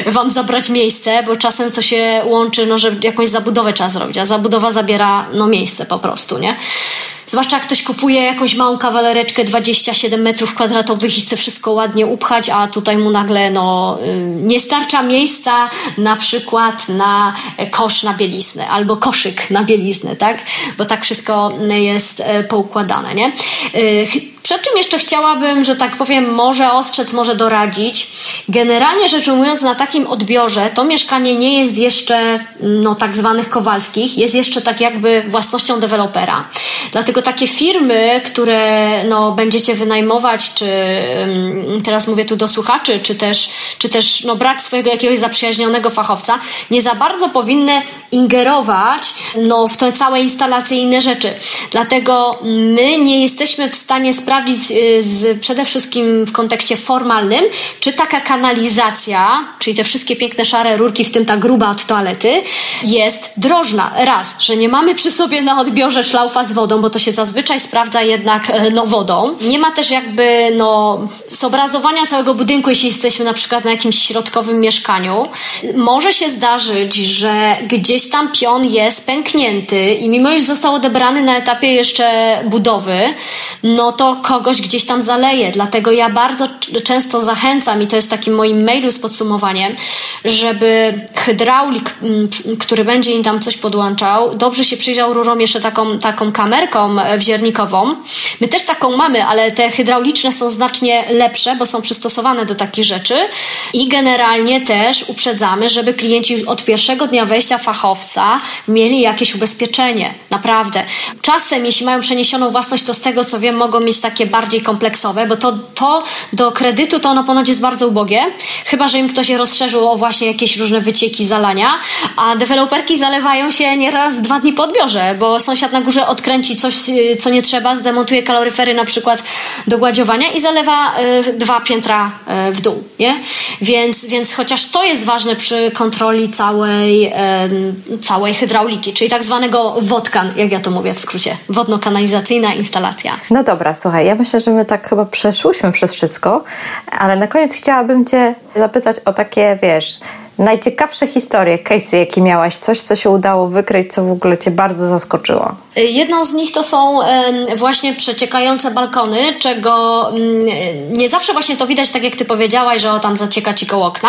wam zabrać miejsce, bo czasem to się łączy, no, że jakąś zabudowę trzeba zrobić, a zabudowa zabiera no miejsce po prostu, nie? Zwłaszcza jak ktoś kupuje jakąś małą kawalereczkę 27 metrów kwadratowych i chce wszystko ładnie upchać, a tutaj mu nagle nie starcza miejsca na przykład na kosz na bieliznę albo koszyk na bieliznę, tak? Bo tak wszystko jest poukładane, nie? Przed czym jeszcze chciałabym, że tak powiem, może ostrzec, może doradzić. Generalnie rzecz ujmując, na takim odbiorze to mieszkanie nie jest jeszcze tak zwanych Kowalskich, jest jeszcze tak jakby własnością dewelopera. Dlatego takie firmy, które będziecie wynajmować, czy teraz mówię tu do słuchaczy, czy też brać swojego jakiegoś zaprzyjaźnionego fachowca, nie za bardzo powinny ingerować w te całe instalacje i inne rzeczy. Dlatego my nie jesteśmy w stanie sprawdzić przede wszystkim w kontekście formalnym, czy taka kanalizacja, czyli te wszystkie piękne szare rurki, w tym ta gruba od toalety, jest drożna. Raz, że nie mamy przy sobie na odbiorze szlaufa z wodą, bo to się zazwyczaj sprawdza jednak wodą. Nie ma też jakby zobrazowania całego budynku, jeśli jesteśmy na przykład na jakimś środkowym mieszkaniu. Może się zdarzyć, że gdzieś tam pion jest pęknięty i mimo iż został odebrany na etapie jeszcze budowy, no to kogoś gdzieś tam zaleje. Dlatego ja bardzo często zachęcam, i to jest w takim moim mailu z podsumowaniem, żeby hydraulik, który będzie im tam coś podłączał, dobrze się przyjrzał rurom, jeszcze taką kamerką wziernikową. My też taką mamy, ale te hydrauliczne są znacznie lepsze, bo są przystosowane do takich rzeczy, i generalnie też uprzedzamy, żeby klienci od pierwszego dnia wejścia fachowca mieli jakieś ubezpieczenie. Naprawdę. Czasem, jeśli mają przeniesioną własność, to z tego, co wiem, mogą mieć takie bardziej kompleksowe, bo to do kredytu to ono ponoć jest bardzo ubogie, chyba że im ktoś je rozszerzył o właśnie jakieś różne wycieki, zalania, a deweloperki zalewają się nieraz 2 dni po odbiorze, bo sąsiad na górze odkręci coś, co nie trzeba, zdemontuje kaloryfery na przykład do gładziowania i zalewa 2 piętra w dół, nie? Więc chociaż to jest ważne przy kontroli całej hydrauliki, czyli tak zwanego wodkan, jak ja to mówię w skrócie, wodno-kanalizacyjna instalacja. No dobra, słuchaj, ja myślę, że my tak chyba przeszłyśmy przez wszystko, ale na koniec chciałabym Cię zapytać o takie, najciekawsze historie, case'y, jakie miałaś, coś, co się udało wykryć, co w ogóle Cię bardzo zaskoczyło. Jedną z nich to są właśnie przeciekające balkony, czego nie zawsze właśnie to widać, tak jak Ty powiedziałaś, że tam zacieka Ci koło okna.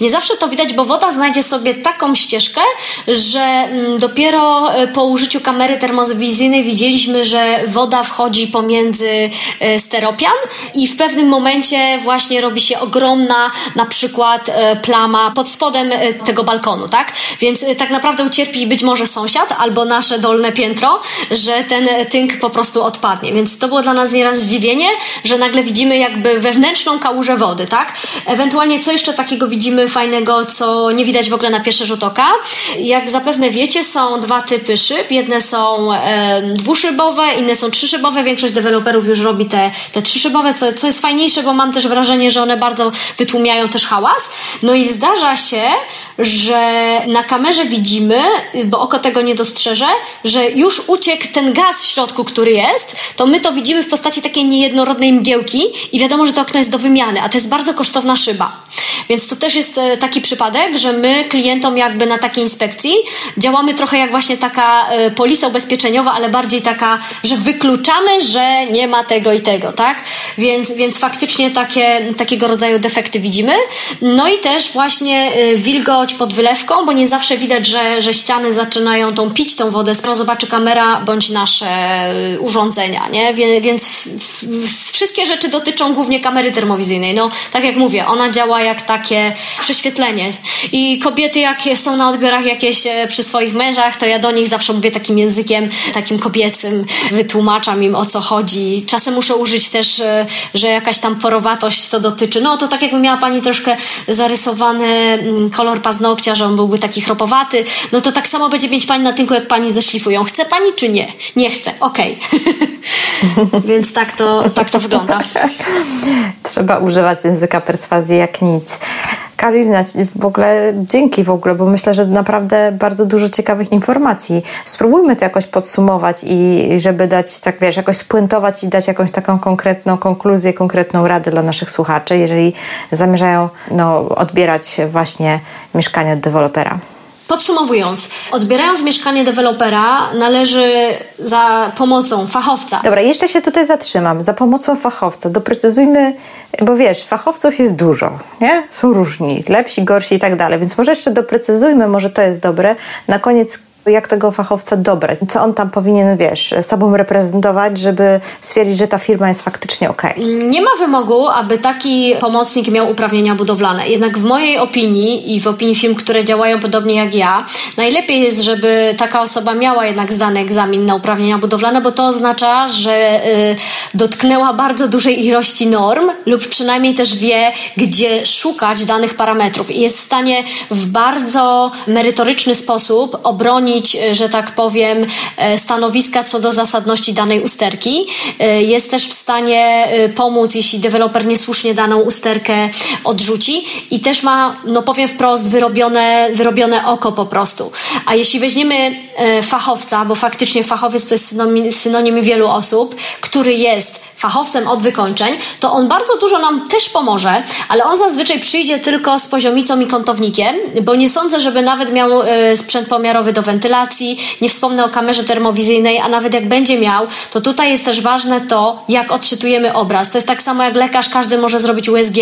Nie zawsze to widać, bo woda znajdzie sobie taką ścieżkę, że dopiero po użyciu kamery termowizyjnej widzieliśmy, że woda wchodzi pomiędzy steropian i w pewnym momencie właśnie robi się ogromna na przykład plama pod spodem tego balkonu, tak? Więc tak naprawdę ucierpi być może sąsiad albo nasze dolne piętro, że ten tynk po prostu odpadnie. Więc to było dla nas nieraz zdziwienie, że nagle widzimy jakby wewnętrzną kałużę wody, tak? Ewentualnie co jeszcze takiego widzimy fajnego, co nie widać w ogóle na pierwszy rzut oka? Jak zapewne wiecie, są 2 typy szyb. Jedne są 2-szybowe, inne są 3-szybowe. Większość deweloperów już robi te 3-szybowe, co jest fajniejsze, bo mam też wrażenie, że one bardzo wytłumiają też hałas. No i zdarza się, że na kamerze widzimy, bo oko tego nie dostrzeże, że już uciekł ten gaz w środku, który jest, to my to widzimy w postaci takiej niejednorodnej mgiełki i wiadomo, że to okno jest do wymiany, a to jest bardzo kosztowna szyba. Więc to też jest taki przypadek, że my klientom jakby na takiej inspekcji działamy trochę jak właśnie taka polisa ubezpieczeniowa, ale bardziej taka, że wykluczamy, że nie ma tego i tego, tak? Więc faktycznie takiego rodzaju defekty widzimy. No i też właśnie wilgoć pod wylewką, bo nie zawsze widać, że ściany zaczynają pić tą wodę, skoro zobaczy kamera bądź nasze urządzenia, nie? Więc wszystkie rzeczy dotyczą głównie kamery termowizyjnej. No, tak jak mówię, ona działa jak takie prześwietlenie. I kobiety, jak są na odbiorach jakieś przy swoich mężach, to ja do nich zawsze mówię takim językiem, takim kobiecym, wytłumaczam im, o co chodzi. Czasem muszę użyć też, że jakaś tam porowatość to dotyczy. No to tak jakby miała pani troszkę zarysowany kolor paznokcia, że on byłby taki chropowaty, no to tak samo będzie mieć pani na tynku, jak pani zeszlifują. Chce pani czy nie? Nie chce. Okej. Okay. Więc tak to wygląda. Trzeba używać języka perswazji jak nic. Karolina, dzięki, bo myślę, że naprawdę bardzo dużo ciekawych informacji. Spróbujmy to jakoś podsumować i żeby dać, jakoś spuentować i dać jakąś taką konkretną konkluzję, konkretną radę dla naszych słuchaczy, jeżeli zamierzają odbierać właśnie mieszkanie od dewelopera. Podsumowując, odbierając mieszkanie dewelopera, należy za pomocą fachowca. Dobra, jeszcze się tutaj zatrzymam. Za pomocą fachowca. Doprecyzujmy, bo fachowców jest dużo, nie? Są różni, lepsi, gorsi i tak dalej, więc może jeszcze doprecyzujmy, może to jest dobre. Na koniec, jak tego fachowca dobrać? Co on tam powinien, sobą reprezentować, żeby stwierdzić, że ta firma jest faktycznie okej? Nie ma wymogu, aby taki pomocnik miał uprawnienia budowlane. Jednak w mojej opinii i w opinii firm, które działają podobnie jak ja, najlepiej jest, żeby taka osoba miała jednak zdany egzamin na uprawnienia budowlane, bo to oznacza, że dotknęła bardzo dużej ilości norm lub przynajmniej też wie, gdzie szukać danych parametrów i jest w stanie w bardzo merytoryczny sposób obronić bronić, że tak powiem, stanowiska co do zasadności danej usterki. Jest też w stanie pomóc, jeśli deweloper niesłusznie daną usterkę odrzuci i też ma, no powiem wprost, wyrobione oko po prostu. A jeśli weźmiemy fachowca, bo faktycznie fachowiec to jest synonim wielu osób, który jest fachowcem od wykończeń, to on bardzo dużo nam też pomoże, ale on zazwyczaj przyjdzie tylko z poziomicą i kątownikiem, bo nie sądzę, żeby nawet miał sprzęt pomiarowy do wentylacji, nie wspomnę o kamerze termowizyjnej, a nawet jak będzie miał, to tutaj jest też ważne to, jak odczytujemy obraz. To jest tak samo jak lekarz, każdy może zrobić USG,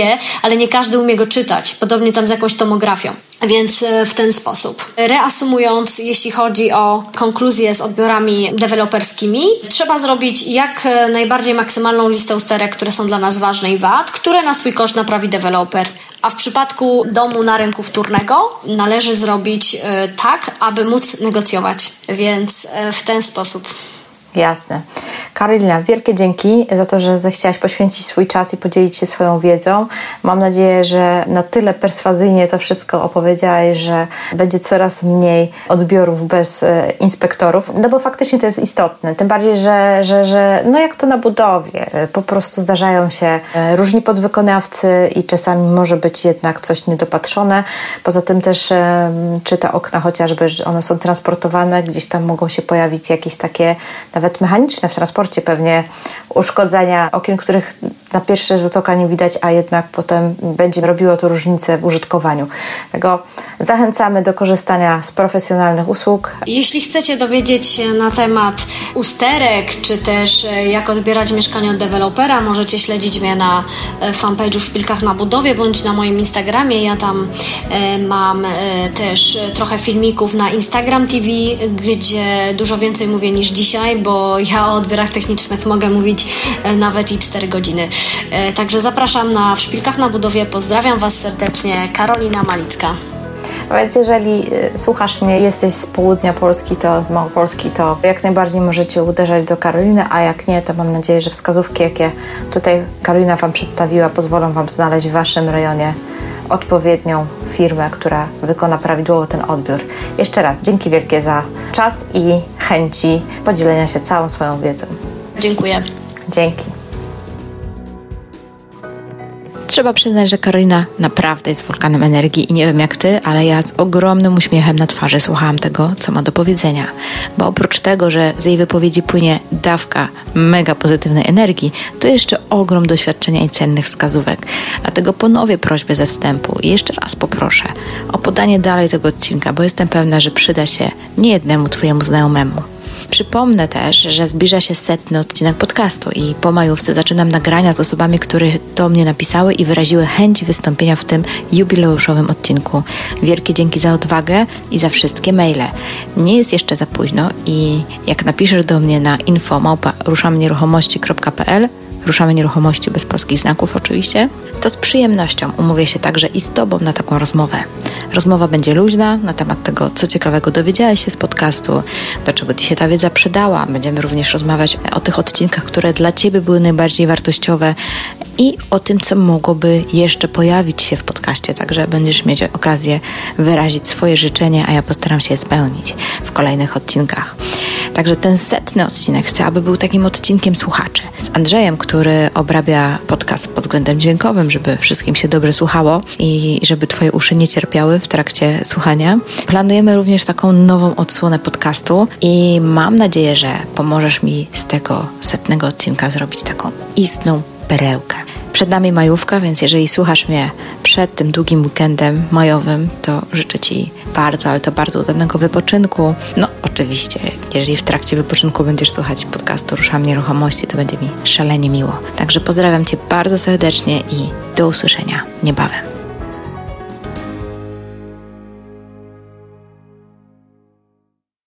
ale nie każdy umie go czytać, podobnie tam z jakąś tomografią. Więc w ten sposób. Reasumując, jeśli chodzi o konkluzję z odbiorami deweloperskimi, trzeba zrobić jak najbardziej maksymalną listę usterek, które są dla nas ważne i wad, które na swój koszt naprawi deweloper. A w przypadku domu na rynku wtórnego należy zrobić tak, aby móc negocjować. Więc w ten sposób. Jasne. Karolina, wielkie dzięki za to, że zechciałaś poświęcić swój czas i podzielić się swoją wiedzą. Mam nadzieję, że na tyle perswazyjnie to wszystko opowiedziałaś, że będzie coraz mniej odbiorów bez inspektorów, no bo faktycznie to jest istotne. Tym bardziej, że no jak to na budowie, po prostu zdarzają się różni podwykonawcy i czasami może być jednak coś niedopatrzone. Poza tym też czy te okna chociażby, że one są transportowane, gdzieś tam mogą się pojawić jakieś takie nawet mechaniczne w transporcie pewnie uszkodzenia okien, których na pierwszy rzut oka nie widać, a jednak potem będzie robiło to różnicę w użytkowaniu. Dlatego zachęcamy do korzystania z profesjonalnych usług. Jeśli chcecie dowiedzieć się na temat usterek, czy też jak odbierać mieszkanie od dewelopera, możecie śledzić mnie na fanpage'u Szpilkach na Budowie, bądź na moim Instagramie. Ja tam mam też trochę filmików na Instagram TV, gdzie dużo więcej mówię niż dzisiaj, bo ja o odbiorach technicznych mogę mówić nawet i 4 godziny. Także zapraszam na W Szpilkach na Budowie. Pozdrawiam Was serdecznie. Karolina Malicka. Więc jeżeli słuchasz mnie, jesteś z południa Polski, to z Małopolski, to jak najbardziej możecie uderzać do Karoliny, a jak nie, to mam nadzieję, że wskazówki, jakie tutaj Karolina Wam przedstawiła, pozwolą Wam znaleźć w Waszym rejonie odpowiednią firmę, która wykona prawidłowo ten odbiór. Jeszcze raz dzięki wielkie za czas i chęci podzielenia się całą swoją wiedzą. Dziękuję. Dzięki. Trzeba przyznać, że Karolina naprawdę jest wulkanem energii i nie wiem jak ty, ale ja z ogromnym uśmiechem na twarzy słuchałam tego, co ma do powiedzenia. Bo oprócz tego, że z jej wypowiedzi płynie dawka mega pozytywnej energii, to jeszcze ogrom doświadczenia i cennych wskazówek. Dlatego ponowię prośbę ze wstępu i jeszcze raz poproszę o podanie dalej tego odcinka, bo jestem pewna, że przyda się niejednemu twojemu znajomemu. Przypomnę też, że zbliża się 100. odcinek podcastu i po majówce zaczynam nagrania z osobami, które do mnie napisały i wyraziły chęć wystąpienia w tym jubileuszowym odcinku. Wielkie dzięki za odwagę i za wszystkie maile. Nie jest jeszcze za późno i jak napiszesz do mnie na info@ruszamnieruchomości.pl, ruszamy nieruchomości bez polskich znaków oczywiście, to z przyjemnością umówię się także i z Tobą na taką rozmowę. Rozmowa będzie luźna na temat tego, co ciekawego dowiedziałeś się z podcastu, do czego Ci się ta wiedza przydała. Będziemy również rozmawiać o tych odcinkach, które dla Ciebie były najbardziej wartościowe i o tym, co mogłoby jeszcze pojawić się w podcaście. Także będziesz mieć okazję wyrazić swoje życzenie, a ja postaram się je spełnić w kolejnych odcinkach. Także ten 100. odcinek chcę, aby był takim odcinkiem słuchaczy. Z Andrzejem, który obrabia podcast pod względem dźwiękowym, żeby wszystkim się dobrze słuchało i żeby Twoje uszy nie cierpiały w trakcie słuchania. Planujemy również taką nową odsłonę podcastu i mam nadzieję, że pomożesz mi z tego 100. odcinka zrobić taką istną perełkę. Przed nami majówka, więc jeżeli słuchasz mnie przed tym długim weekendem majowym, to życzę Ci bardzo, ale to bardzo udanego wypoczynku. No oczywiście, jeżeli w trakcie wypoczynku będziesz słuchać podcastu Ruszam Nieruchomości, to będzie mi szalenie miło. Także pozdrawiam Cię bardzo serdecznie i do usłyszenia niebawem.